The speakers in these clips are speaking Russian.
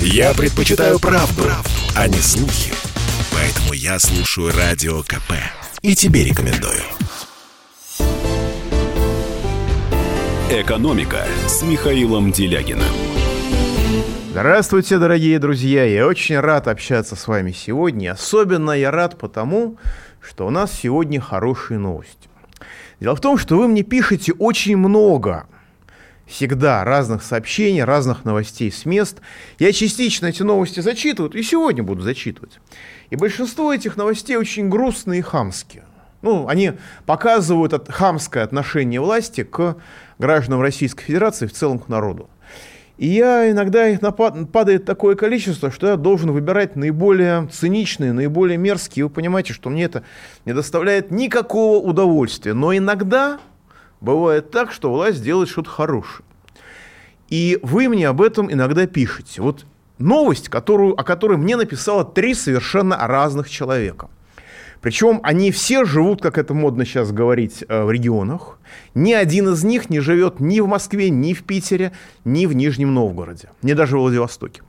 Я предпочитаю правду, а не слухи. Поэтому я слушаю Радио КП. И тебе рекомендую. «Экономика» с Михаилом Делягиным. Здравствуйте, дорогие друзья! Я очень рад общаться с вами сегодня. Особенно я рад потому, что у нас сегодня хорошие новости. Дело в том, что вы мне пишете очень много всегда разных сообщений, разных новостей с мест. Я частично эти новости зачитываю, и сегодня буду зачитывать. И большинство этих новостей очень грустные и хамские. Они показывают хамское отношение власти к гражданам Российской Федерации, в целом к народу. И я иногда их падает такое количество, что я должен выбирать наиболее циничные, наиболее мерзкие. Вы понимаете, что мне это не доставляет никакого удовольствия. Но иногда бывает так, что власть делает что-то хорошее. И вы мне об этом иногда пишете. Вот новость, о которой мне написало 3 совершенно разных человека. Причем они все живут, как это модно сейчас говорить, в регионах. Ни один из них не живет ни в Москве, ни в Питере, ни в Нижнем Новгороде, ни даже в Владивостоке.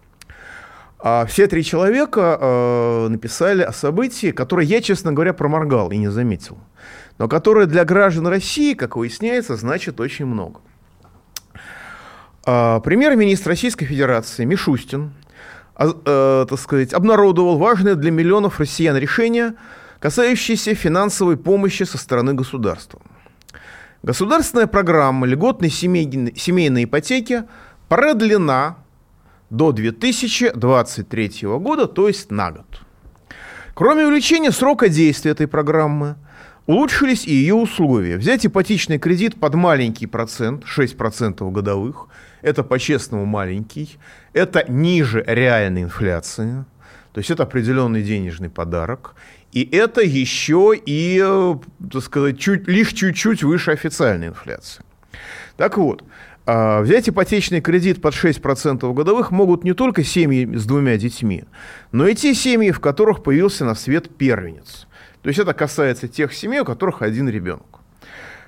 Все 3 человека написали о событии, которое я, честно говоря, проморгал и не заметил. Но которое для граждан России, как выясняется, значит очень много. Премьер-министр Российской Федерации Мишустин, обнародовал важное для миллионов россиян решение, касающиеся финансовой помощи со стороны государства. Государственная программа льготной семейной ипотеки продлена до 2023 года, то есть на год. Кроме увеличения срока действия этой программы, улучшились и ее условия. Взять ипотечный кредит под маленький процент, 6% годовых, это по-честному маленький, это ниже реальной инфляции, то есть это определенный денежный подарок. И это еще и, лишь чуть-чуть выше официальной инфляции. Так вот, взять ипотечный кредит под 6% годовых могут не только семьи с 2 детьми, но и те семьи, в которых появился на свет первенец. То есть это касается тех семей, у которых 1 ребенок.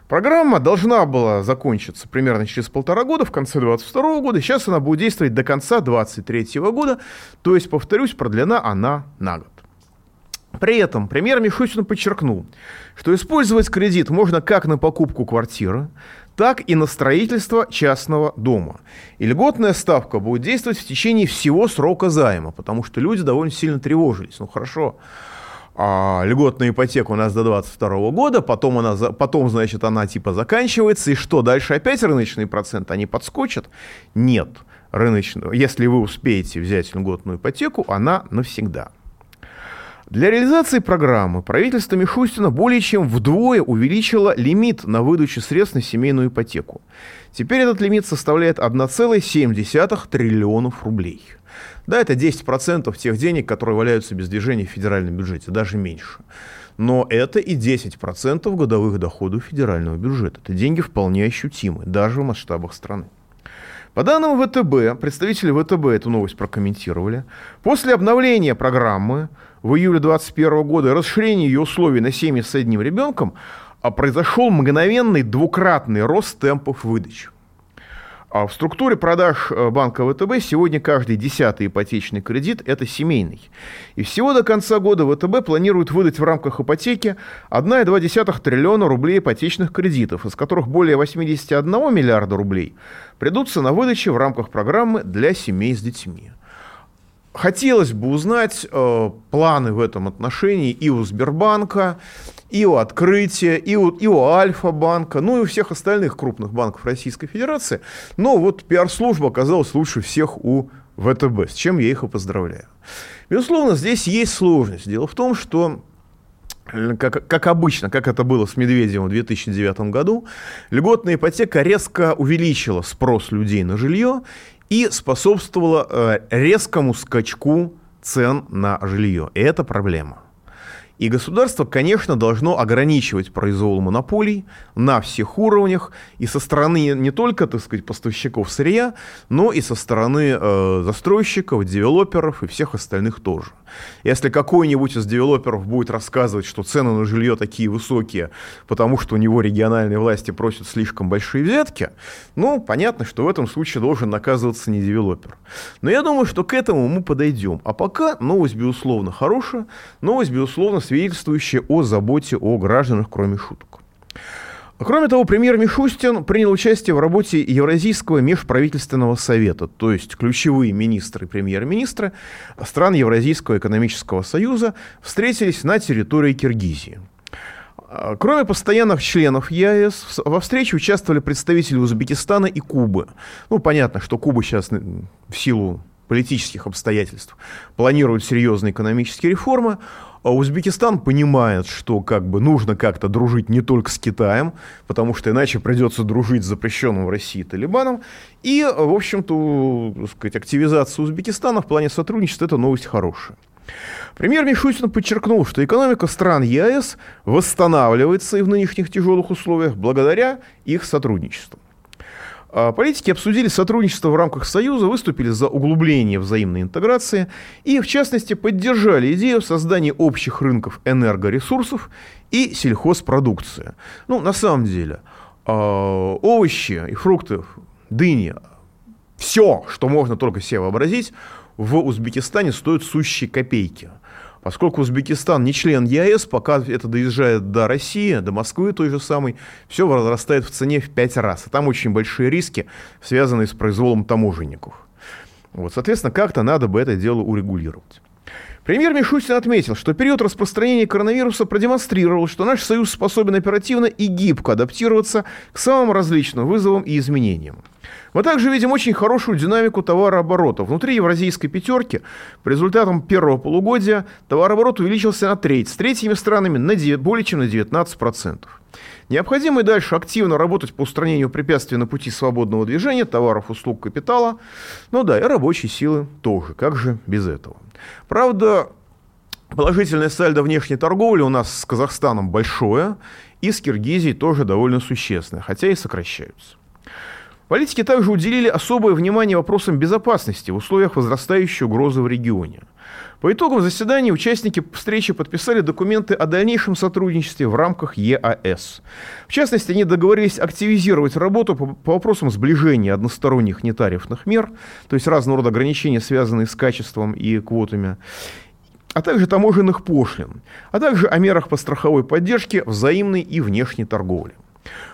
Программа должна была закончиться примерно через 1,5 года, в конце 2022 года. Сейчас она будет действовать до конца 2023 года. То есть, повторюсь, продлена она на год. При этом премьер Мишустин подчеркнул, что использовать кредит можно как на покупку квартиры, так и на строительство частного дома. И льготная ставка будет действовать в течение всего срока займа, потому что люди довольно сильно тревожились. Хорошо, льготная ипотека у нас до 2022 года, потом, значит, она типа заканчивается, и что, дальше опять рыночные проценты, они подскочат? Нет, если вы успеете взять льготную ипотеку, она навсегда. Для реализации программы правительство Мишустина более чем вдвое увеличило лимит на выдачу средств на семейную ипотеку. Теперь этот лимит составляет 1,7 триллионов рублей. Да, это 10% тех денег, которые валяются без движения в федеральном бюджете, даже меньше. Но это и 10% годовых доходов федерального бюджета. Это деньги вполне ощутимы, даже в масштабах страны. По данным ВТБ, представители ВТБ эту новость прокомментировали. После обновления программы в июле 2021 года и расширения ее условий на семьи с одним ребенком произошел мгновенный 2-кратный рост темпов выдачи. В структуре продаж банка ВТБ сегодня каждый 10-й ипотечный кредит – это семейный. И всего до конца года ВТБ планирует выдать в рамках ипотеки 1,2 триллиона рублей ипотечных кредитов, из которых более 81 миллиарда рублей придутся на выдачу в рамках программы для семей с детьми. Хотелось бы узнать планы в этом отношении и у Сбербанка, и у Открытия, и у Альфа-банка, и у всех остальных крупных банков Российской Федерации. Но вот пиар-служба оказалась лучше всех у ВТБ, с чем я их и поздравляю. Безусловно, здесь есть сложность. Дело в том, что, как обычно, как это было с Медведевым в 2009 году, льготная ипотека резко увеличила спрос людей на жилье и способствовала резкому скачку цен на жилье. И это проблема. И государство, конечно, должно ограничивать произвол монополий на всех уровнях и со стороны не только, так сказать, поставщиков сырья, но и со стороны застройщиков, девелоперов и всех остальных тоже. Если какой-нибудь из девелоперов будет рассказывать, что цены на жилье такие высокие, потому что у него региональные власти просят слишком большие взятки, ну, понятно, что в этом случае должен наказываться не девелопер. Но я думаю, что к этому мы подойдем. А пока новость, безусловно, хорошая, новость, безусловно, свидетельствующая о заботе о гражданах, кроме шуток. Кроме того, премьер Мишустин принял участие в работе Евразийского межправительственного совета, то есть ключевые министры и премьер-министры стран Евразийского экономического союза встретились на территории Киргизии. Кроме постоянных членов ЕАЭС, во встрече участвовали представители Узбекистана и Кубы. Ну, понятно, что Куба сейчас в силу политических обстоятельств планирует серьезные экономические реформы. А Узбекистан понимает, что как бы нужно как-то дружить не только с Китаем, потому что иначе придется дружить с запрещенным в России Талибаном. И, в общем-то, так сказать, активизация Узбекистана в плане сотрудничества – это новость хорошая. Премьер Мишустин подчеркнул, что экономика стран ЕАЭС восстанавливается и в нынешних тяжелых условиях благодаря их сотрудничеству. Политики обсудили сотрудничество в рамках Союза, выступили за углубление взаимной интеграции и, в частности, поддержали идею создания общих рынков энергоресурсов и сельхозпродукции. Ну, на самом деле, овощи и фрукты, дыни, все, что можно только себе вообразить, в Узбекистане стоят сущие копейки. Поскольку Узбекистан не член ЕАЭС, пока это доезжает до России, до Москвы той же самой, все возрастает в цене в 5 раз. А там очень большие риски, связанные с произволом таможенников. Вот, соответственно, как-то надо бы это дело урегулировать. Премьер Мишустин отметил, что период распространения коронавируса продемонстрировал, что наш Союз способен оперативно и гибко адаптироваться к самым различным вызовам и изменениям. Мы также видим очень хорошую динамику товарооборота. Внутри евразийской пятерки по результатам первого полугодия товарооборот увеличился на треть, с третьими странами более чем на 19%. Необходимо и дальше активно работать по устранению препятствий на пути свободного движения товаров, услуг, капитала, ну да, и рабочей силы тоже, как же без этого. Правда, положительное сальдо внешней торговли у нас с Казахстаном большое, и с Киргизией тоже довольно существенное, хотя и сокращаются. Политики также уделили особое внимание вопросам безопасности в условиях возрастающей угрозы в регионе. По итогам заседания участники встречи подписали документы о дальнейшем сотрудничестве в рамках ЕАЭС. В частности, они договорились активизировать работу по вопросам сближения односторонних нетарифных мер, то есть разного рода ограничения, связанные с качеством и квотами, а также таможенных пошлин, а также о мерах по страховой поддержке, взаимной и внешней торговли.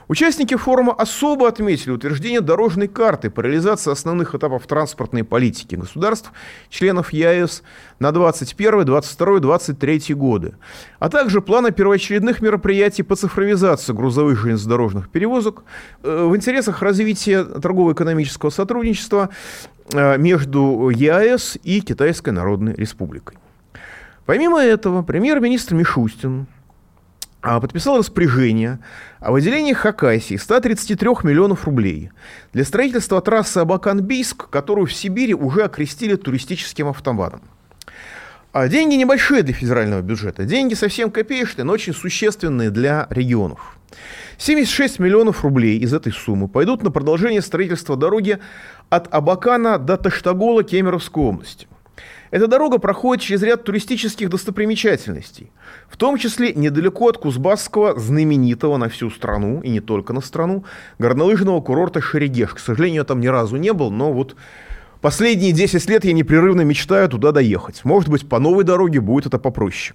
Участники форума особо отметили утверждение дорожной карты по реализации основных этапов транспортной политики государств, членов ЕАЭС на 2021, 2022, 2023 годы, а также плана первоочередных мероприятий по цифровизации грузовых железнодорожных перевозок в интересах развития торгово-экономического сотрудничества между ЕАЭС и Китайской Народной Республикой. Помимо этого, премьер-министр Мишустин подписал распоряжение о выделении Хакасии 133 миллионов рублей для строительства трассы Абакан-Бийск, которую в Сибири уже окрестили туристическим автоматом. А деньги небольшие для федерального бюджета, деньги совсем копеечные, но очень существенные для регионов. 76 миллионов рублей из этой суммы пойдут на продолжение строительства дороги от Абакана до Таштагола Кемеровской области. Эта дорога проходит через ряд туристических достопримечательностей, в том числе недалеко от кузбасского, знаменитого на всю страну, и не только на страну, горнолыжного курорта Шерегеш. К сожалению, я там ни разу не был, но вот последние 10 лет я непрерывно мечтаю туда доехать. Может быть, по новой дороге будет это попроще.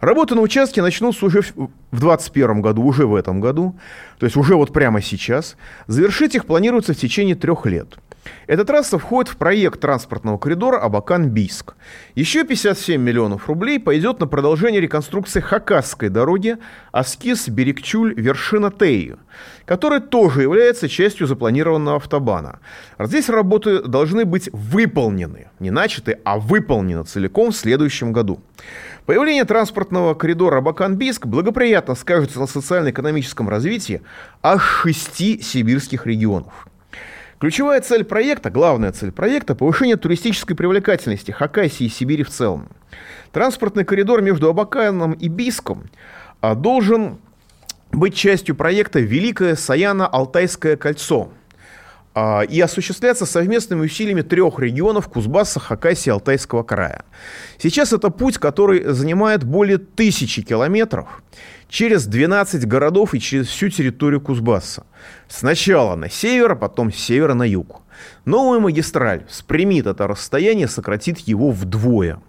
Работы на участке начнутся уже в 2021 году, уже в этом году, то есть уже вот прямо сейчас. Завершить их планируется в течение 3 лет. Эта трасса входит в проект транспортного коридора Абакан-Бийск. Еще 57 миллионов рублей пойдет на продолжение реконструкции Хакасской дороги Аскис-Берекчуль-Вершина-Тею, которая тоже является частью запланированного автобана. Здесь работы должны быть выполнены, не начаты, а выполнены целиком в следующем году. Появление транспортного коридора Абакан-Бийск благоприятно скажется на социально-экономическом развитии аж 6 сибирских регионов. Ключевая цель проекта, главная цель проекта – повышение туристической привлекательности Хакасии и Сибири в целом. Транспортный коридор между Абаканом и Бийском должен быть частью проекта «Великое Саяно-Алтайское кольцо» и осуществляться совместными усилиями трех регионов Кузбасса, Хакасии и Алтайского края. Сейчас это путь, который занимает более 1000 километров через 12 городов и через всю территорию Кузбасса. Сначала на север, а потом с севера на юг. Новая магистраль спрямит это расстояние, сократит его вдвое.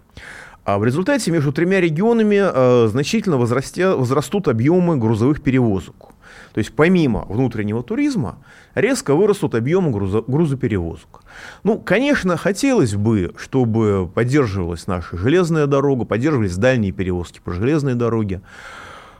А в результате между тремя регионами значительно возрастут объемы грузовых перевозок. То есть помимо внутреннего туризма резко вырастут объемы грузоперевозок. Ну, конечно, хотелось бы, чтобы поддерживалась наша железная дорога, поддерживались дальние перевозки по железной дороге.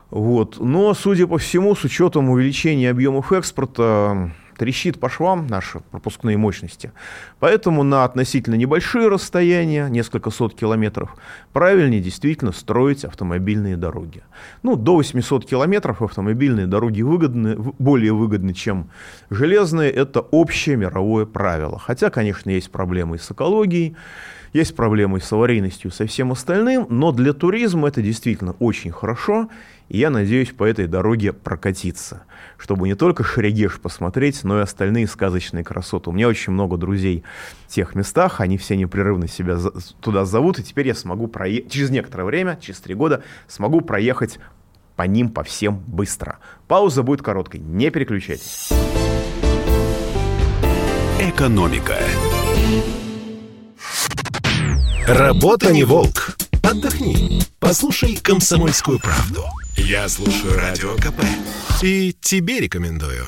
Вот. Но, судя по всему, с учетом увеличения объемов экспорта, трещит по швам наши пропускные мощности. Поэтому на относительно небольшие расстояния, несколько сот километров, правильнее действительно строить автомобильные дороги. Ну, до 800 километров автомобильные дороги более выгодны, чем железные. Это общее мировое правило. Хотя, конечно, есть проблемы и с экологией, есть проблемы и с аварийностью, и со всем остальным. Но для туризма это действительно очень хорошо. И я надеюсь по этой дороге прокатиться, чтобы не только Шерегеш посмотреть, но и остальные сказочные красоты. У меня очень много друзей в тех местах, они все непрерывно себя туда зовут, и теперь я смогу через некоторое время, через 3 года, смогу проехать по ним, по всем быстро. Пауза будет короткой, не переключайтесь. Экономика. Работа не волк. Отдохни. Послушай «Комсомольскую правду». Я слушаю Радио КП. И тебе рекомендую.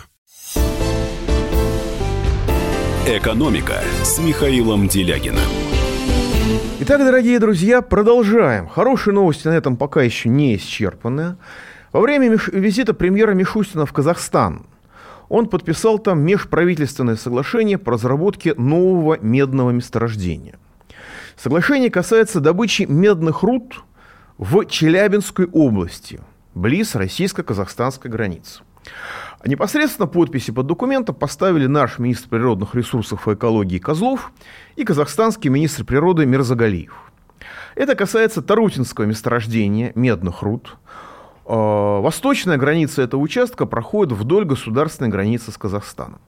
«Экономика» с Михаилом Делягиным. Итак, дорогие друзья, продолжаем. Хорошие новости на этом пока еще не исчерпаны. Во время визита премьера Мишустина в Казахстан он подписал там межправительственное соглашение по разработке нового медного месторождения. Соглашение касается добычи медных руд в Челябинской области, близ российско-казахстанской границы. Непосредственно подписи под документом поставили наш министр природных ресурсов и экологии Козлов и казахстанский министр природы Мирзагалиев. Это касается Тарутинского месторождения медных руд. Восточная граница этого участка проходит вдоль государственной границы с Казахстаном.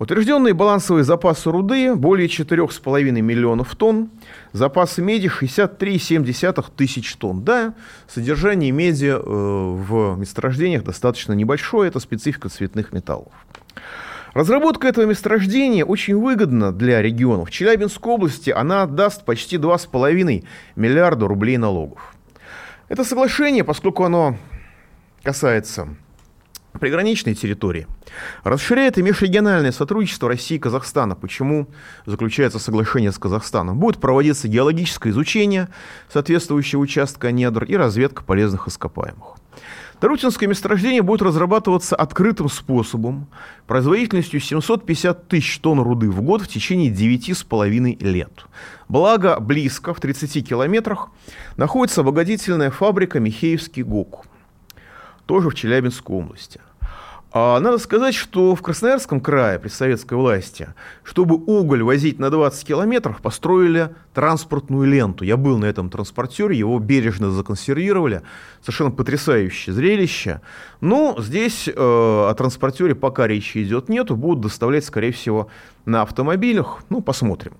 Утвержденные балансовые запасы руды более 4,5 миллионов тонн, запасы меди 63,7 тысяч тонн. Да, содержание меди в месторождениях достаточно небольшое, это специфика цветных металлов. Разработка этого месторождения очень выгодна для регионов. В Челябинской области она отдаст почти 2,5 миллиарда рублей налогов. Это соглашение, поскольку оно касается приграничной территории, расширяет и межрегиональное сотрудничество России и Казахстана. Почему заключается соглашение с Казахстаном? Будет проводиться геологическое изучение соответствующего участка недр и разведка полезных ископаемых. Тарутинское месторождение будет разрабатываться открытым способом, производительностью 750 тысяч тонн руды в год в течение 9,5 лет. Благо, близко, в 30 километрах, находится обогатительная фабрика «Михеевский ГОК», тоже в Челябинской области. Надо сказать, что в Красноярском крае при советской власти, чтобы уголь возить на 20 километров, построили транспортную ленту. Я был на этом транспортере, его бережно законсервировали. Совершенно потрясающее зрелище. Но здесь о транспортере пока речи идет нету. Будут доставлять, скорее всего, на автомобилях. Ну, посмотрим.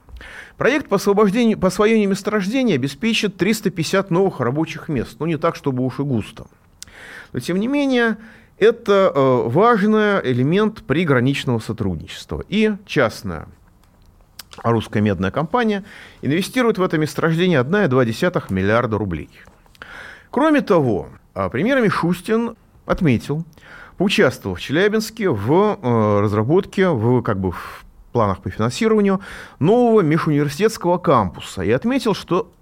Проект по освоению месторождения обеспечит 350 новых рабочих мест. Ну, не так, чтобы уж и густо. Но, тем не менее, это важный элемент приграничного сотрудничества. И частная русская медная компания инвестирует в это месторождение 1,2 миллиарда рублей. Кроме того, премьер Мишустин отметил, поучаствовал в Челябинске в разработке, в планах по финансированию нового межуниверситетского кампуса и отметил, что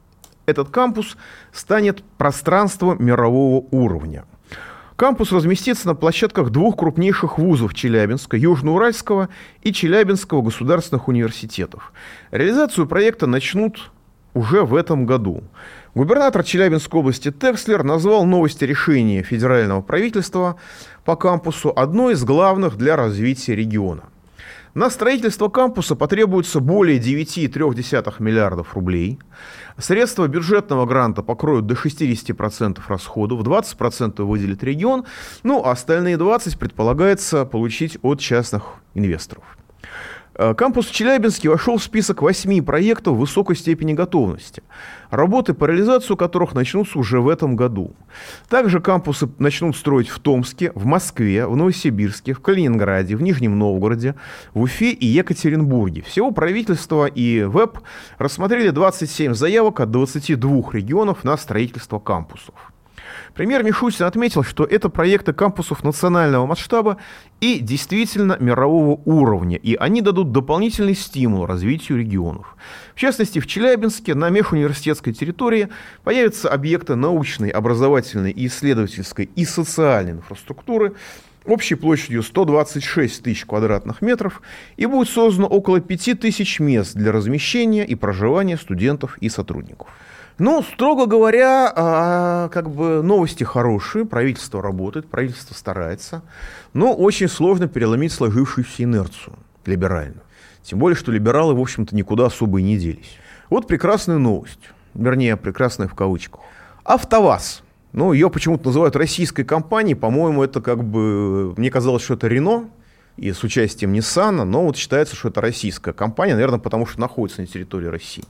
этот кампус станет пространством мирового уровня. Кампус разместится на площадках 2 крупнейших вузов Челябинска, Южноуральского и Челябинского государственных университетов. Реализацию проекта начнут уже в этом году. Губернатор Челябинской области Текслер назвал новости решения федерального правительства по кампусу одной из главных для развития региона. На строительство кампуса потребуется более 9,3 миллиардов рублей. Средства бюджетного гранта покроют до 60% расходов, 20% выделит регион, ну а остальные 20% предполагается получить от частных инвесторов. Кампус в Челябинске вошел в список 8 проектов высокой степени готовности, работы по реализации которых начнутся уже в этом году. Также кампусы начнут строить в Томске, в Москве, в Новосибирске, в Калининграде, в Нижнем Новгороде, в Уфе и Екатеринбурге. Всего правительство и ВЭП рассмотрели 27 заявок от 22 регионов на строительство кампусов. Премьер Мишустин отметил, что это проекты кампусов национального масштаба и действительно мирового уровня, и они дадут дополнительный стимул развитию регионов. В частности, в Челябинске на межуниверситетской территории появятся объекты научной, образовательной, исследовательской и социальной инфраструктуры общей площадью 126 тысяч квадратных метров, и будет создано около 5 тысяч мест для размещения и проживания студентов и сотрудников. Ну, строго говоря, новости хорошие, правительство работает, правительство старается, но очень сложно переломить сложившуюся инерцию либеральную. Тем более, что либералы, в общем-то, никуда особо и не делись. Вот прекрасная новость, вернее, прекрасная в кавычках. «АвтоВАЗ». Ну, ее почему-то называют российской компанией, по-моему, это мне казалось, что это «Рено», и с участием Ниссана, но вот считается, что это российская компания, наверное, потому что находится на территории России.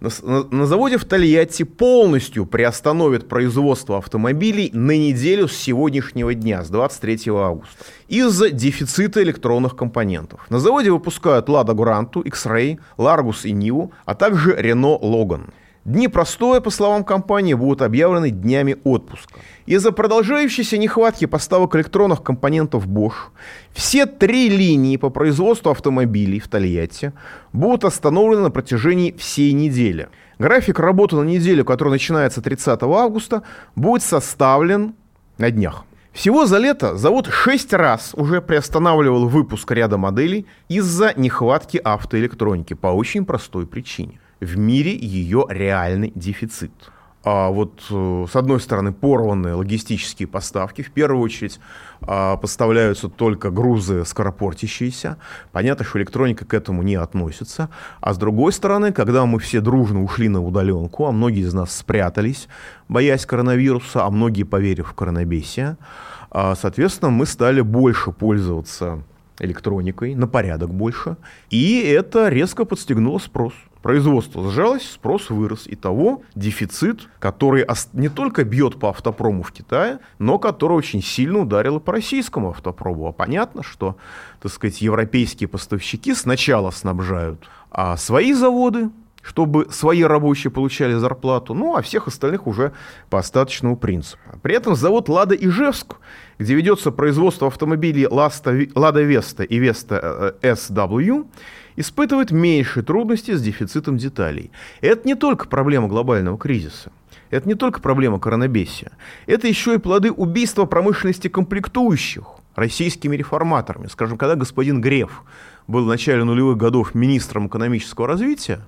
На заводе в Тольятти полностью приостановят производство автомобилей на неделю с сегодняшнего дня, с 23 августа, из-за дефицита электронных компонентов. На заводе выпускают Lada Granta, X-Ray, Largus и Nivу, а также Renault Logan. Дни простоя, по словам компании, будут объявлены днями отпуска. Из-за продолжающейся нехватки поставок электронных компонентов Bosch все 3 линии по производству автомобилей в Тольятти будут остановлены на протяжении всей недели. График работы на неделю, который начинается 30 августа, будет составлен на днях. Всего за лето завод 6 раз уже приостанавливал выпуск ряда моделей из-за нехватки автоэлектроники по очень простой причине. В мире ее реальный дефицит. А вот, с одной стороны, порванные логистические поставки. В первую очередь поставляются только грузы скоропортящиеся. Понятно, что электроника к этому не относится. А с другой стороны, когда мы все дружно ушли на удаленку, а многие из нас спрятались, боясь коронавируса, а многие поверив в коронабесие, соответственно, мы стали больше пользоваться электроникой, на порядок больше. И это резко подстегнуло спрос. Производство сжалось, спрос вырос. Итого дефицит, который не только бьет по автопрому в Китае, но который очень сильно ударил и по российскому автопрому. А понятно, что, европейские поставщики сначала снабжают свои заводы, чтобы свои рабочие получали зарплату, ну а всех остальных уже по остаточному принципу. При этом завод «Лада» Ижевск, где ведется производство автомобилей «Лада Веста» и «Веста SW», испытывает меньшие трудности с дефицитом деталей. Это не только проблема глобального кризиса, это не только проблема коронабесия, это еще и плоды убийства промышленности комплектующих российскими реформаторами. Скажем, когда господин Греф был в начале нулевых годов министром экономического развития,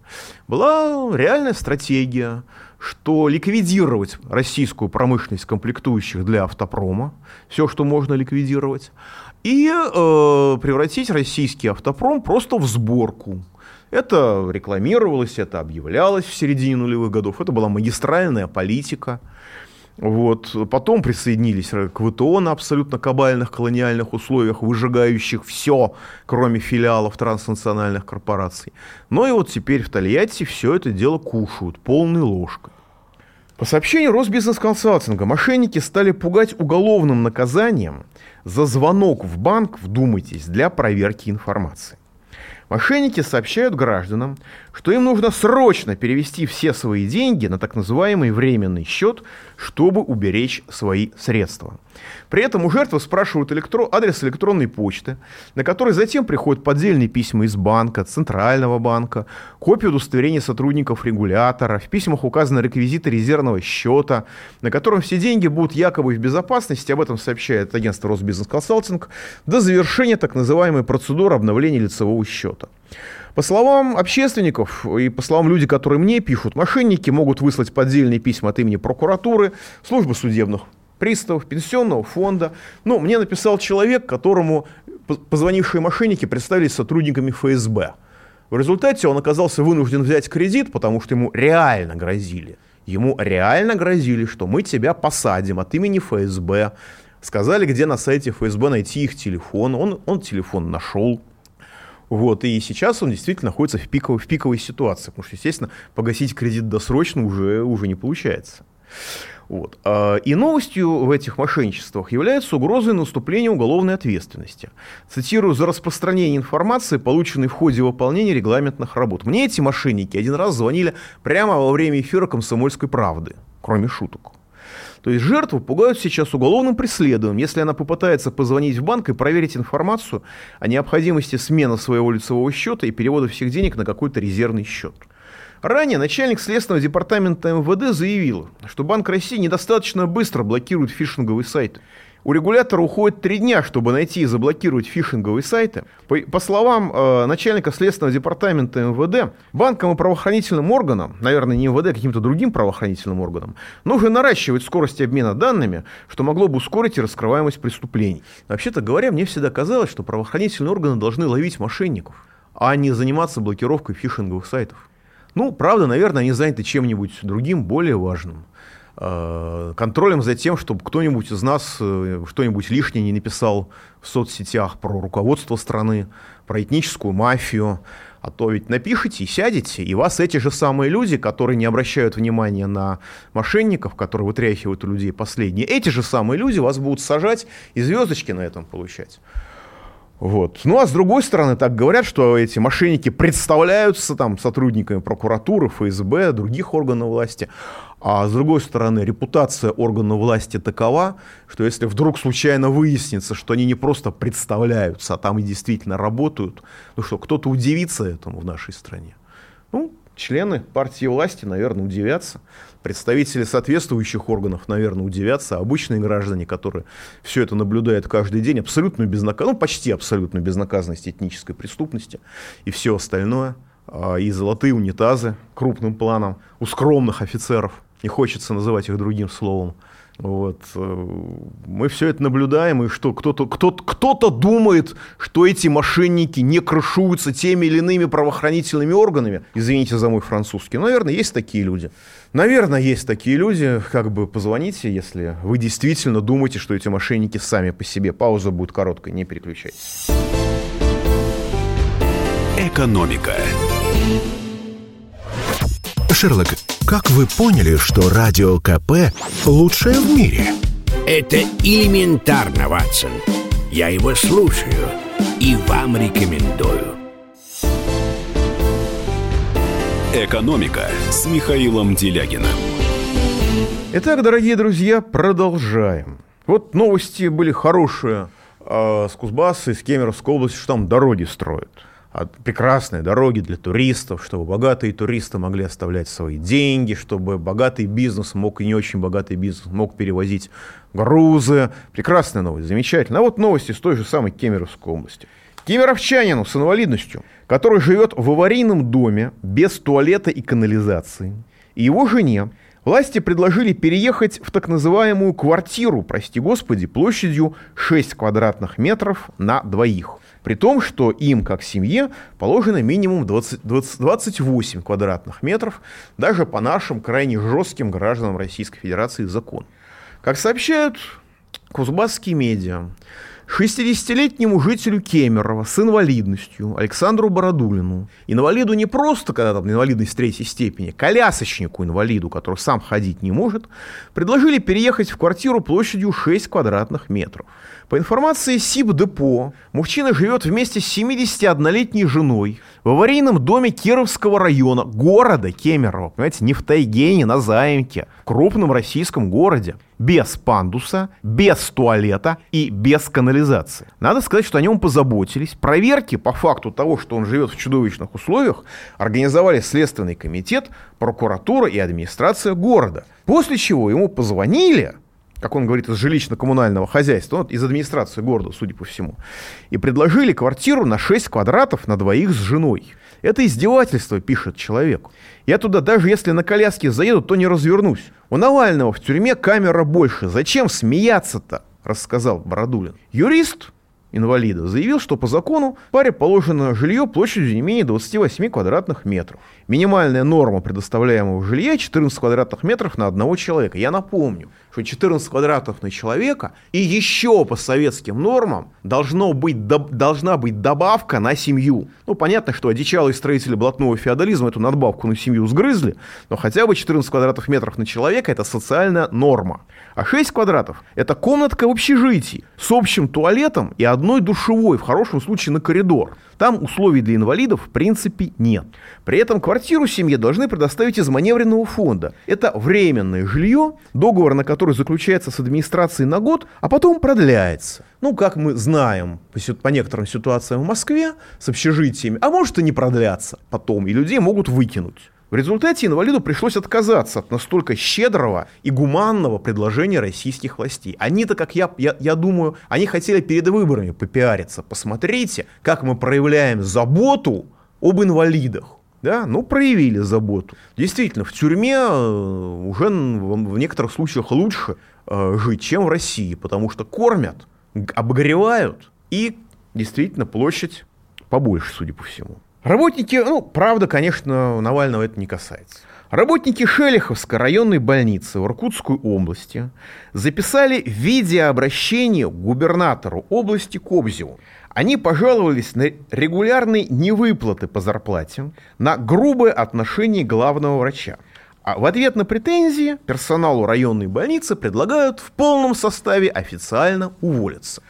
была реальная стратегия, что ликвидировать российскую промышленность комплектующих для автопрома, все, что можно ликвидировать, и превратить российский автопром просто в сборку. Это рекламировалось, это объявлялось в середине нулевых годов, это была магистральная политика. Вот. Потом присоединились к ВТО на абсолютно кабальных колониальных условиях, выжигающих все, кроме филиалов транснациональных корпораций. Ну и вот теперь в Тольятти все это дело кушают полной ложкой. По сообщению Росбизнес-консалтинга, мошенники стали пугать уголовным наказанием за звонок в банк, вдумайтесь, для проверки информации. Мошенники сообщают гражданам, что им нужно срочно перевести все свои деньги на так называемый временный счет, чтобы уберечь свои средства. При этом у жертвы спрашивают адрес электронной почты, на который затем приходят поддельные письма из банка, Центрального банка, копию удостоверения сотрудников регулятора. В письмах указаны реквизиты резервного счета, на котором все деньги будут якобы в безопасности. Об этом сообщает агентство Росбизнес-консалтинг до завершения так называемой процедуры обновления лицевого счета. По словам общественников и по словам людей, которые мне пишут, мошенники могут выслать поддельные письма от имени прокуратуры, службы судебных приставов, пенсионного фонда. Ну, мне написал человек, которому Позвонившие мошенники представились сотрудниками ФСБ. В результате он оказался вынужден взять кредит, потому что ему реально грозили. Ему реально грозили, что мы тебя посадим от имени ФСБ. Сказали, где на сайте ФСБ найти их телефон. Он телефон нашел. Вот. И сейчас он действительно находится в пиковой ситуации. Потому что, естественно, погасить кредит досрочно уже не получается. Вот. И новостью в этих мошенничествах является угроза наступления уголовной ответственности. Цитирую: за распространение информации, полученной в ходе выполнения регламентных работ. Мне эти мошенники один раз звонили прямо во время эфира «Комсомольской правды», кроме шуток. То есть жертву пугают сейчас уголовным преследованием, если она попытается позвонить в банк и проверить информацию о необходимости смены своего лицевого счета и перевода всех денег на какой-то резервный счет. Ранее начальник Следственного департамента МВД заявил, что Банк России недостаточно быстро блокирует фишинговые сайты. У регулятора уходит 3 дня, чтобы найти и заблокировать фишинговые сайты. По словам начальника Следственного департамента МВД, банкам и правоохранительным органам, наверное, не МВД, а каким-то другим правоохранительным органам, нужно наращивать скорость обмена данными, что могло бы ускорить раскрываемость преступлений. Вообще-то говоря, мне всегда казалось, что правоохранительные органы должны ловить мошенников, а не заниматься блокировкой фишинговых сайтов. Ну, правда, наверное, они заняты чем-нибудь другим, более важным. Контролем за тем, чтобы кто-нибудь из нас что-нибудь лишнее не написал в соцсетях про руководство страны, про этническую мафию. А то ведь напишите и сядете, и вас эти же самые люди, которые не обращают внимания на мошенников, которые вытряхивают у людей последние, эти же самые люди вас будут сажать и звездочки на этом получать. Вот. Ну, а с другой стороны, так говорят, что эти мошенники представляются там сотрудниками прокуратуры, ФСБ, других органов власти. А с другой стороны, репутация органов власти такова, что если вдруг случайно выяснится, что они не просто представляются, а там и действительно работают, ну что, кто-то удивится этому в нашей стране. Ну, члены партии власти, наверное, удивятся. Представители соответствующих органов, наверное, удивятся. А обычные граждане, которые все это наблюдают каждый день, абсолютную безнаказанность, ну, почти абсолютную безнаказанность этнической преступности и все остальное, и золотые унитазы крупным планом у скромных офицеров, не хочется называть их другим словом. Вот. Мы все это наблюдаем, и что кто-то думает, что эти мошенники не крышуются теми или иными правоохранительными органами. Извините за мой французский. Наверное, есть такие люди. Наверное, есть такие люди. Как бы позвоните, если вы действительно думаете, что эти мошенники сами по себе. Пауза будет короткой, не переключайтесь. Экономика. Шерлок, как вы поняли, что Радио КП лучшее в мире? Это элементарно, Ватсон. Я его слушаю и вам рекомендую. Экономика с Михаилом Делягиным. Итак, дорогие друзья, продолжаем. Вот новости были хорошие с Кузбасса, из Кемеровской области, что там дороги строят. Прекрасные дороги для туристов, чтобы богатые туристы могли оставлять свои деньги, чтобы богатый бизнес мог и не очень богатый бизнес мог перевозить грузы. Прекрасная новость, замечательно. А вот новости с той же самой Кемеровской области. Кемеровчанину с инвалидностью, который живет в аварийном доме без туалета и канализации, и его жене власти предложили переехать в так называемую квартиру, прости господи, площадью 6 квадратных метров на двоих. При том, что им, как семье, положено минимум 28 квадратных метров, даже по нашим крайне жестким гражданам Российской Федерации закону. Как сообщают кузбасские медиа, 60-летнему жителю Кемерово с инвалидностью Александру Бородулину, инвалиду не просто, когда там инвалидность третьей степени, колясочнику-инвалиду, который сам ходить не может, предложили переехать в квартиру площадью 6 квадратных метров. По информации СИБ-депо, мужчина живет вместе с 71-летней женой в аварийном доме Кировского района, города Кемерово, понимаете, не в тайге, не на заимке, в крупном российском городе, без пандуса, без туалета и без канализации. Надо сказать, что о нем позаботились. Проверки по факту того, что он живет в чудовищных условиях, организовали Следственный комитет, прокуратура и администрация города. После чего ему позвонили, как он говорит, из жилищно-коммунального хозяйства, из администрации города, судя по всему, и предложили квартиру на 6 квадратов на двоих с женой. Это издевательство, пишет человек. Я туда даже если на коляске заеду, то не развернусь. У Навального в тюрьме камера больше. Зачем смеяться-то, рассказал Бородулин. Юрист инвалида, заявил, что по закону паре положено жилье площадью не менее 28 квадратных метров. Минимальная норма предоставляемого жилья 14 квадратных метров на одного человека. Я напомню, что 14 квадратов на человека и еще по советским нормам должна быть добавка на семью. Ну, понятно, что одичалые строители блатного феодализма эту надбавку на семью сгрызли, но хотя бы 14 квадратных метров на человека – это социальная норма. А 6 квадратов – это комнатка в общежитии с общим туалетом и одной душевой, в хорошем случае на коридор. Там условий для инвалидов в принципе нет. При этом квартиру семье должны предоставить из маневренного фонда. Это временное жилье, договор на который заключается с администрацией на год, а потом продляется. Ну, как мы знаем, по некоторым ситуациям в Москве с общежитиями, а может и не продляться потом, и людей могут выкинуть. В результате инвалиду пришлось отказаться от настолько щедрого и гуманного предложения российских властей. Они-то, как я думаю, они хотели перед выборами попиариться. Посмотрите, как мы проявляем заботу об инвалидах. Да, ну, проявили заботу. Действительно, в тюрьме уже в некоторых случаях лучше жить, чем в России, потому что кормят, обогревают и действительно площадь побольше, судя по всему. Работники, правда, конечно, Навального это не касается. Работники Шелеховской районной больницы в Иркутской области записали видеообращение к губернатору области Кобзеву. Они пожаловались на регулярные невыплаты по зарплате, на грубое отношение главного врача. А в ответ на претензии персоналу районной больницы предлагают в полном составе официально уволиться.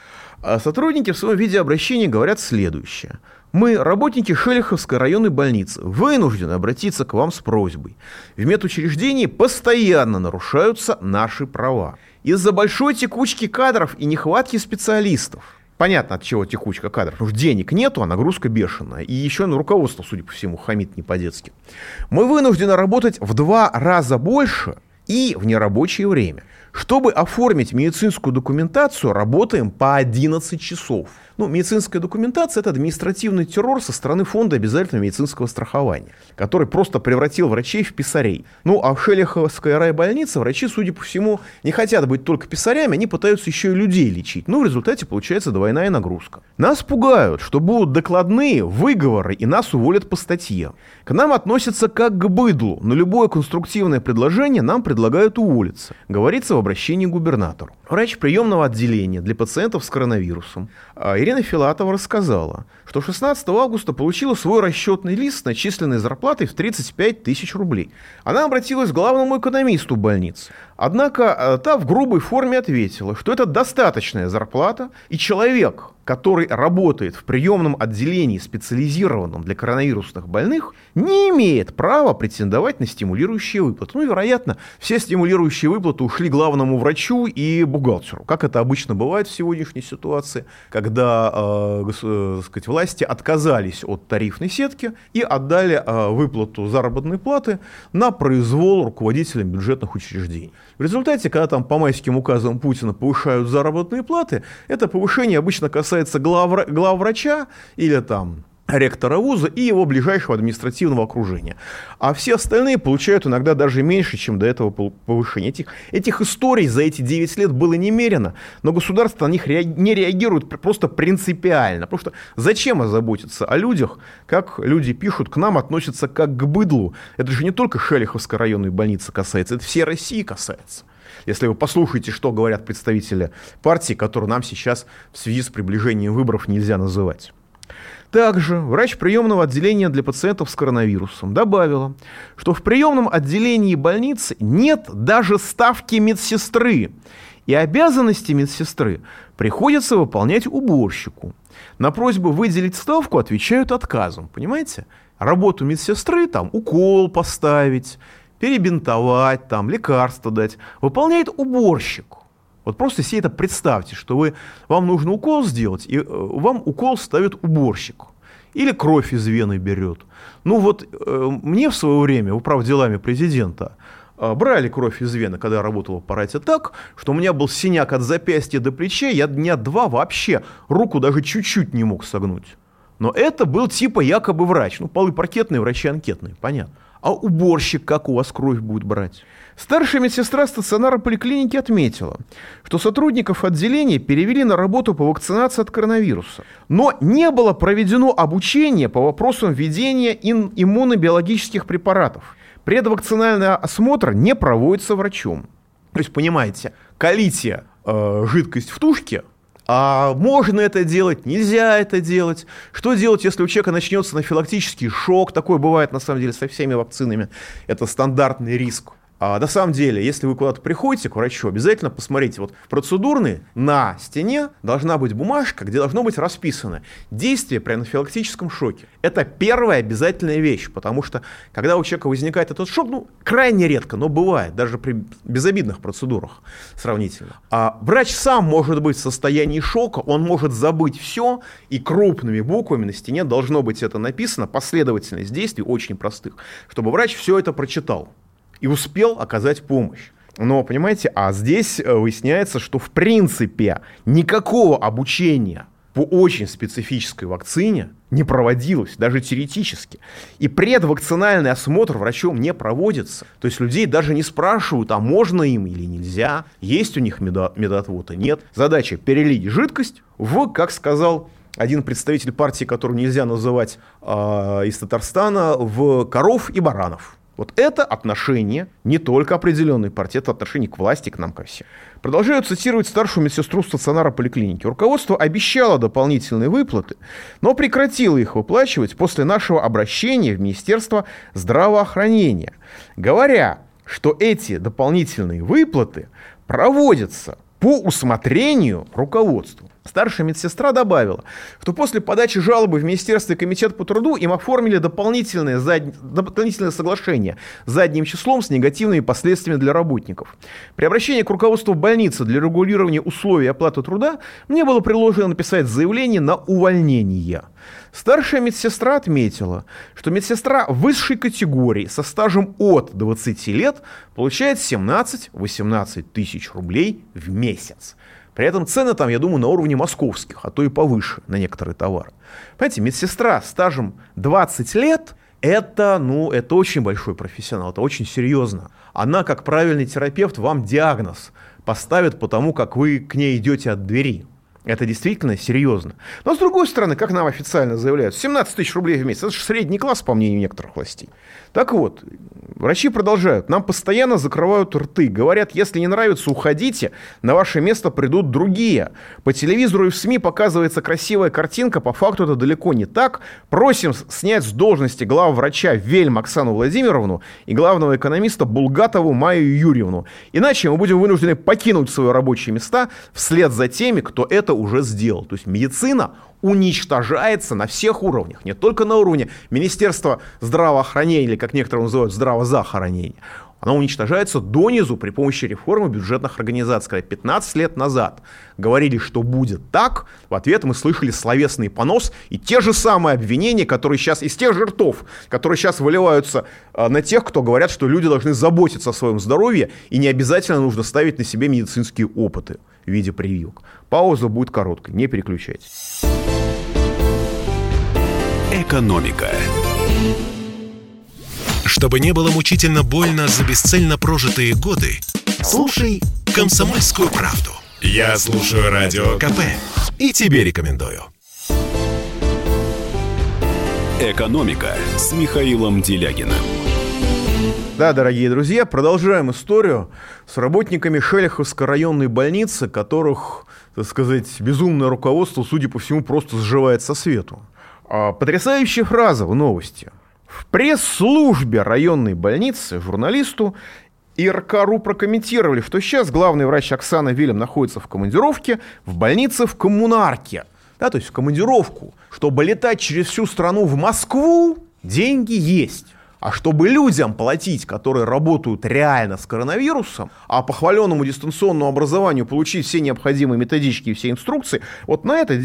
А сотрудники в своем видеообращении говорят следующее. Мы, работники Шелеховской районной больницы, вынуждены обратиться к вам с просьбой. В медучреждении постоянно нарушаются наши права. Из-за большой текучки кадров и нехватки специалистов. Понятно, от чего текучка кадров. Потому что денег нету, а нагрузка бешеная. И еще руководство, судя по всему, хамит не по-детски. Мы вынуждены работать в 2 раза больше и в нерабочее время. Чтобы оформить медицинскую документацию, работаем по 11 часов. Медицинская документация – это административный террор со стороны фонда обязательного медицинского страхования, который просто превратил врачей в писарей. А в Шелеховской райбольнице врачи, судя по всему, не хотят быть только писарями, они пытаются еще и людей лечить. В результате получается двойная нагрузка. Нас пугают, что будут докладные, выговоры, и нас уволят по статье. К нам относятся как к быдлу, но любое конструктивное предложение нам предлагают уволиться, говорится в обращении к губернатору. Врач приемного отделения для пациентов с коронавирусом Ирина Филатова рассказала, что 16 августа получила свой расчетный лист с начисленной зарплатой в 35 тысяч рублей. Она обратилась к главному экономисту больницы. Однако та в грубой форме ответила, что это достаточная зарплата, и человек, который работает в приемном отделении, специализированном для коронавирусных больных, не имеет права претендовать на стимулирующие выплаты. Вероятно, все стимулирующие выплаты ушли главному врачу и бухгалтеру, как это обычно бывает в сегодняшней ситуации, когда власти отказались от тарифной сетки и отдали выплату заработной платы на произвол руководителям бюджетных учреждений. В результате, когда там по майским указам Путина повышают заработные платы, это повышение обычно касается главврача или там ректора вуза и его ближайшего административного окружения. А все остальные получают иногда даже меньше, чем до этого повышения. Этих историй за эти 9 лет было немерено, но государство на них не реагирует просто принципиально. Потому что зачем озаботиться о людях, как люди пишут, к нам относятся как к быдлу. Это же не только Шелеховской районной больницы касается, это всей России касается. Если вы послушаете, что говорят представители партии, которую нам сейчас в связи с приближением выборов нельзя называть. Также врач приемного отделения для пациентов с коронавирусом добавила, что в приемном отделении больницы нет даже ставки медсестры, и обязанности медсестры приходится выполнять уборщику. На просьбу выделить ставку отвечают отказом, понимаете? Работу медсестры, там, укол поставить, перебинтовать, там, лекарства дать, выполняет уборщик. Вот просто себе это представьте, что вам нужно укол сделать, и вам укол ставит уборщик. Или кровь из вены берет. Мне в свое время, управ делами президента, брали кровь из вены, когда я работал в аппарате, так, что у меня был синяк от запястья до плеча, я дня 2 вообще руку даже чуть-чуть не мог согнуть. Но это был типа якобы врач. Ну, полы паркетные, врачи анкетные, понятно. А уборщик как у вас кровь будет брать? Старшая медсестра стационара поликлиники отметила, что сотрудников отделения перевели на работу по вакцинации от коронавируса. Но не было проведено обучение по вопросам введения иммунобиологических препаратов. Предвакцинальный осмотр не проводится врачом. То есть, понимаете, колите жидкость в тушке, а можно это делать, нельзя это делать. Что делать, если у человека начнется анафилактический шок? Такое бывает, на самом деле, со всеми вакцинами. Это стандартный риск. А на самом деле, если вы куда-то приходите к врачу, обязательно посмотрите. Вот в процедурной на стене должна быть бумажка, где должно быть расписано действие при анафилактическом шоке. Это первая обязательная вещь, потому что, когда у человека возникает этот шок, ну, крайне редко, но бывает, даже при безобидных процедурах сравнительно. А врач сам может быть в состоянии шока, он может забыть все, и крупными буквами на стене должно быть это написано, последовательность действий очень простых, чтобы врач все это прочитал и успел оказать помощь. Но, понимаете, а здесь выясняется, что в принципе никакого обучения по очень специфической вакцине не проводилось, даже теоретически. И предвакцинальный осмотр врачом не проводится. То есть людей даже не спрашивают, а можно им или нельзя, есть у них медотвод, нет. Задача перелить жидкость в, как сказал один представитель партии, которую нельзя называть, из Татарстана, в коров и баранов. Вот это отношение не только определенной партии, это отношение к власти, к нам, ко всем. Продолжаю цитировать старшую медсестру стационара поликлиники. Руководство обещало дополнительные выплаты, но прекратило их выплачивать после нашего обращения в Министерство здравоохранения, говоря, что эти дополнительные выплаты проводятся по усмотрению руководства. Старшая медсестра добавила, что после подачи жалобы в Министерство и комитет по труду им оформили дополнительное соглашение задним числом с негативными последствиями для работников. При обращении к руководству больницы для регулирования условий оплаты труда мне было предложено написать заявление на увольнение. Старшая медсестра отметила, что медсестра высшей категории со стажем от 20 лет получает 17-18 тысяч рублей в месяц. При этом цены там, я думаю, на уровне московских, а то и повыше на некоторые товары. Понимаете, медсестра стажем 20 лет – это очень большой профессионал, это очень серьезно. Она, как правильный терапевт, вам диагноз поставит по тому, как вы к ней идете от двери. Это действительно серьезно. Но, с другой стороны, как нам официально заявляют, 17 тысяч рублей в месяц – это же средний класс, по мнению некоторых властей. Так вот, врачи продолжают. Нам постоянно закрывают рты. Говорят, если не нравится, уходите, на ваше место придут другие. По телевизору и в СМИ показывается красивая картинка, по факту это далеко не так. Просим снять с должности главврача Вельм Оксану Владимировну и главного экономиста Булгатову Майю Юрьевну. Иначе мы будем вынуждены покинуть свои рабочие места вслед за теми, кто это уже сделал. То есть медицина уничтожается на всех уровнях, не только на уровне Министерства здравоохранения, или, как некоторые называют, здравозахоронения. Она уничтожается донизу при помощи реформы бюджетных организаций. Когда 15 лет назад говорили, что будет так, в ответ мы слышали словесный понос и те же самые обвинения, которые сейчас из тех же ртов, которые сейчас выливаются на тех, кто говорят, что люди должны заботиться о своем здоровье и не обязательно нужно ставить на себе медицинские опыты в виде прививок. Пауза будет короткой, не переключайтесь. Экономика. Чтобы не было мучительно больно за бесцельно прожитые годы, слушай «Комсомольскую правду». Я слушаю Радио КП и тебе рекомендую. «Экономика» с Михаилом Делягиным. Да, дорогие друзья, продолжаем историю с работниками Шелеховской районной больницы, которых, так сказать, безумное руководство, судя по всему, просто сживает со свету. Потрясающая фраза в новости. В пресс-службе районной больницы журналисту ИРК.ру прокомментировали, что сейчас главный врач Оксана Вильям находится в командировке в больнице в коммунарке. Да, то есть в командировку. Чтобы летать через всю страну в Москву, деньги есть. А чтобы людям платить, которые работают реально с коронавирусом, а по хваленому дистанционному образованию получить все необходимые методички и все инструкции, вот на это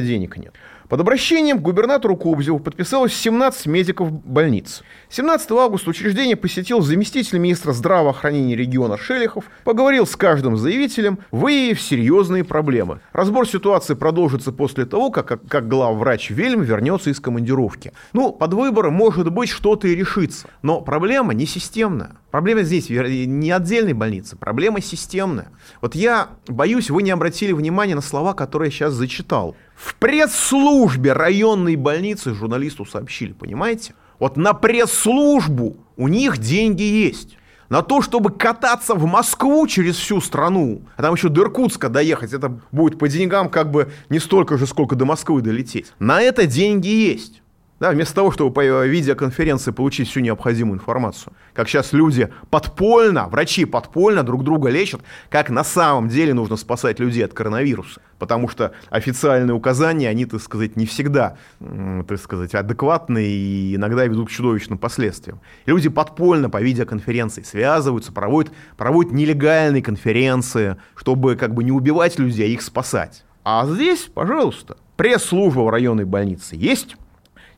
денег нет. Под обращением к губернатору Кобзеву подписалось 17 медиков больниц. 17 августа учреждение посетил заместитель министра здравоохранения региона Шелехов, поговорил с каждым заявителем, выявив серьезные проблемы. Разбор ситуации продолжится после того, как главврач Вельм вернется из командировки. Ну, под выборы, может быть, что-то и решится. Но проблема не системная. Проблема здесь не отдельной больницы, проблема системная. Вот я боюсь, вы не обратили внимания на слова, которые я сейчас зачитал. В пресс-службе районной больницы журналисту сообщили, понимаете? Вот на пресс-службу у них деньги есть. На то, чтобы кататься в Москву через всю страну, а там еще до Иркутска доехать, это будет по деньгам как бы не столько же, сколько до Москвы долететь. На это деньги есть. Да, вместо того, чтобы по видеоконференции получить всю необходимую информацию. Как сейчас люди подпольно, врачи подпольно друг друга лечат, как на самом деле нужно спасать людей от коронавируса. Потому что официальные указания, они, так сказать, не всегда, так сказать, адекватны и иногда ведут к чудовищным последствиям. Люди подпольно по видеоконференции связываются, проводят нелегальные конференции, чтобы как бы не убивать людей, а их спасать. А здесь, пожалуйста, пресс-служба в районной больнице есть.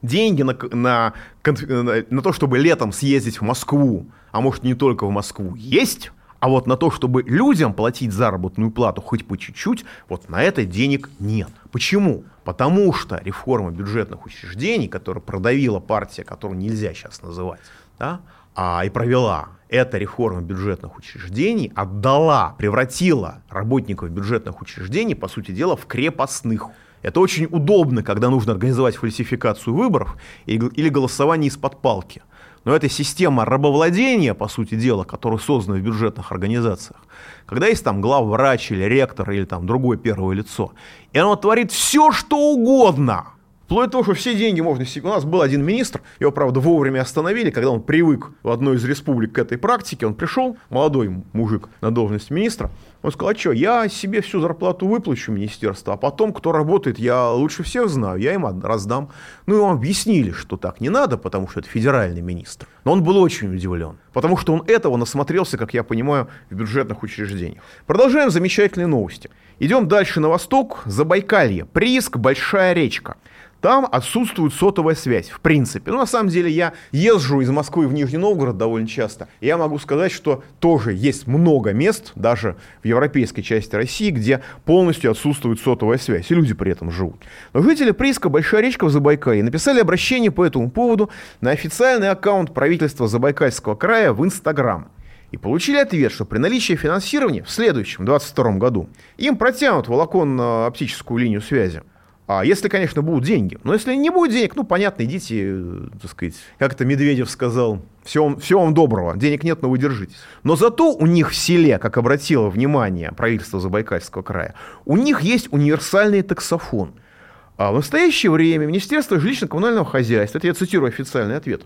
Деньги на то, чтобы летом съездить в Москву, а может не только в Москву, есть. А вот на то, чтобы людям платить заработную плату хоть по чуть-чуть, вот на это денег нет. Почему? Потому что реформа бюджетных учреждений, которую продавила партия, которую нельзя сейчас называть, да, и провела, эта реформа бюджетных учреждений отдала, превратила работников бюджетных учреждений, по сути дела, в крепостных. Это очень удобно, когда нужно организовать фальсификацию выборов или голосование из-под палки. Но это система рабовладения, по сути дела, которая создана в бюджетных организациях. Когда есть там главврач или ректор или там другое первое лицо, и оно творит все, что угодно. Вплоть до того, что все деньги можно... У нас был один министр, его, правда, вовремя остановили, когда он привык в одной из республик к этой практике. Он пришел, молодой мужик на должность министра, он сказал: а что, я себе всю зарплату выплачу министерству, а потом, кто работает, я лучше всех знаю, я им раздам. Ну, и ему объяснили, что так не надо, потому что это федеральный министр. Но он был очень удивлен, потому что он этого насмотрелся, как я понимаю, в бюджетных учреждениях. Продолжаем замечательные новости. Идем дальше на восток, Забайкалье, Прииск, Большая речка. Там отсутствует сотовая связь, в принципе. Ну, на самом деле, я езжу из Москвы в Нижний Новгород довольно часто. И я могу сказать, что тоже есть много мест, даже в европейской части России, где полностью отсутствует сотовая связь. И люди при этом живут. Но жители прииска Большая речка в Забайкалье написали обращение по этому поводу на официальный аккаунт правительства Забайкальского края в Инстаграм. И получили ответ, что при наличии финансирования в следующем, 2022 году, им протянут волоконно-оптическую линию связи. А если, конечно, будут деньги. Но если не будет денег, ну, понятно, идите, так сказать, как это Медведев сказал, всего вам доброго, денег нет, но вы держитесь. Но зато у них в селе, как обратило внимание правительство Забайкальского края, у них есть универсальный таксофон. А в настоящее время Министерство жилищно-коммунального хозяйства, это я цитирую официальный ответ,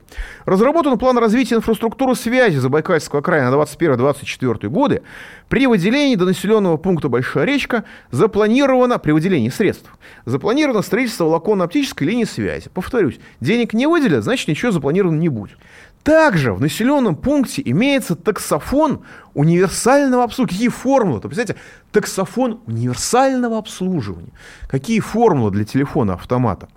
разработан план развития инфраструктуры связи Забайкальского края на 2021-2024 годы. При выделении до населенного пункта Большая речка запланировано, при выделении средств, запланировано строительство волоконно-оптической линии связи. Повторюсь, денег не выделят, значит ничего запланировано не будет. Также в населенном пункте имеется таксофон универсального обслуживания. Какие формулы? То, представляете, таксофон универсального обслуживания. Какие формулы для телефона-автомата,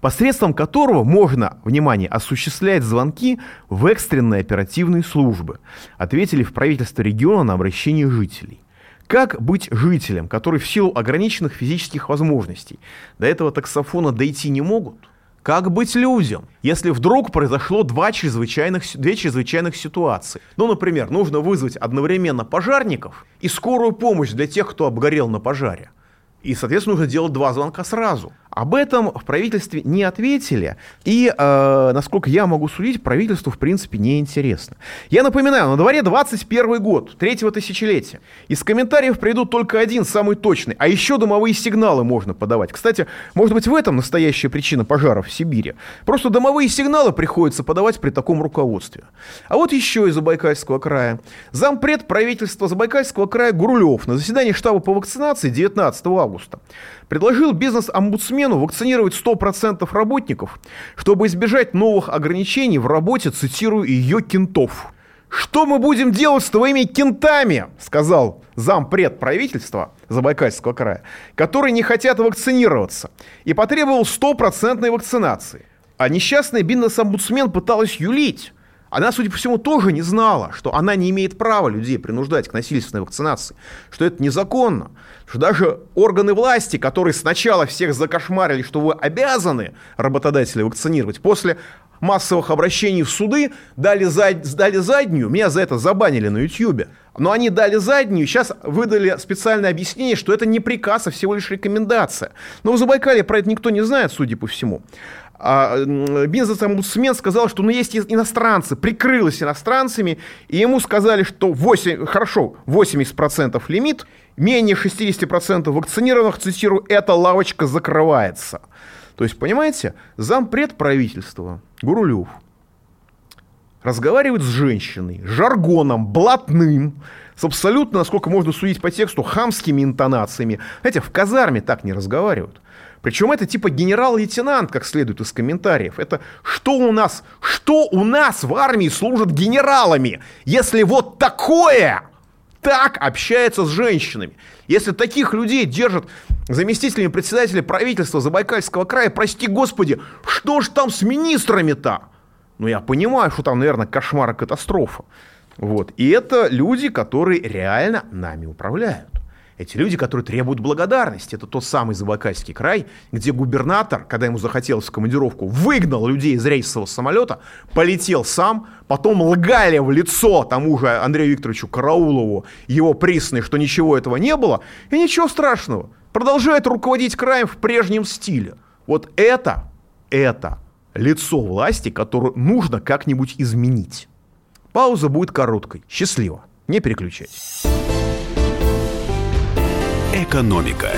посредством которого можно, внимание, осуществлять звонки в экстренные оперативные службы, ответили в правительстве региона на обращение жителей. Как быть жителям, которые в силу ограниченных физических возможностей до этого таксофона дойти не могут? Как быть людям, если вдруг произошло две чрезвычайных ситуации? Ну, например, нужно вызвать одновременно пожарников и скорую помощь для тех, кто обгорел на пожаре. И, соответственно, нужно делать два звонка сразу. Об этом в правительстве не ответили, и, насколько я могу судить, правительству, в принципе, не интересно. Я напоминаю, на дворе 21 год, 3-го тысячелетия. Из комментариев придут только один, самый точный, а еще дымовые сигналы можно подавать. Кстати, может быть, в этом настоящая причина пожаров в Сибири. Просто дымовые сигналы приходится подавать при таком руководстве. А вот еще из Забайкальского края. Зампред правительства Забайкальского края Гурулев на заседании штаба по вакцинации 19 августа предложил бизнес-омбудсмену вакцинировать 100% работников, чтобы избежать новых ограничений в работе, цитирую ее, кентов. Что мы будем делать с твоими кентами, сказал зампред правительства Забайкальского края, которые не хотят вакцинироваться, и потребовал 100% вакцинации. А несчастная бизнес-омбудсмен пыталась юлить. Она, судя по всему, тоже не знала, что она не имеет права людей принуждать к насильственной вакцинации, что это незаконно, что даже органы власти, которые сначала всех закошмарили, что вы обязаны работодателя вакцинировать, после массовых обращений в суды дали заднюю, меня за это забанили на Ютьюбе, но они дали заднюю, сейчас выдали специальное объяснение, что это не приказ, а всего лишь рекомендация. Но в Забайкалье про это никто не знает, судя по всему. Бизнес-омбудсмен сказал, что есть иностранцы, прикрылась иностранцами, и ему сказали, что 80% лимит, менее 60% вакцинированных, цитирую, эта лавочка закрывается. То есть, понимаете, зампред правительства Гурулев разговаривает с женщиной, жаргоном, блатным, с абсолютно, насколько можно судить по тексту, хамскими интонациями. Знаете, в казарме так не разговаривают. Причем это типа генерал-лейтенант, как следует из комментариев. Это что у нас в армии служат генералами, если вот такое, так общается с женщинами. Если таких людей держат заместителями председателя правительства Забайкальского края, прости господи, что ж там с министрами-то? Ну, я понимаю, что там, наверное, кошмар и катастрофа. Вот. И это люди, которые реально нами управляют. Эти люди, которые требуют благодарности. Это тот самый Забайкальский край, где губернатор, когда ему захотелось в командировку, выгнал людей из рейсового самолета, полетел сам, потом лгали в лицо тому же Андрею Викторовичу Караулову, его присной, что ничего этого не было. И ничего страшного. Продолжает руководить краем в прежнем стиле. Вот это лицо власти, которое нужно как-нибудь изменить. Пауза будет короткой. Счастливо. Не переключайтесь. Экономика.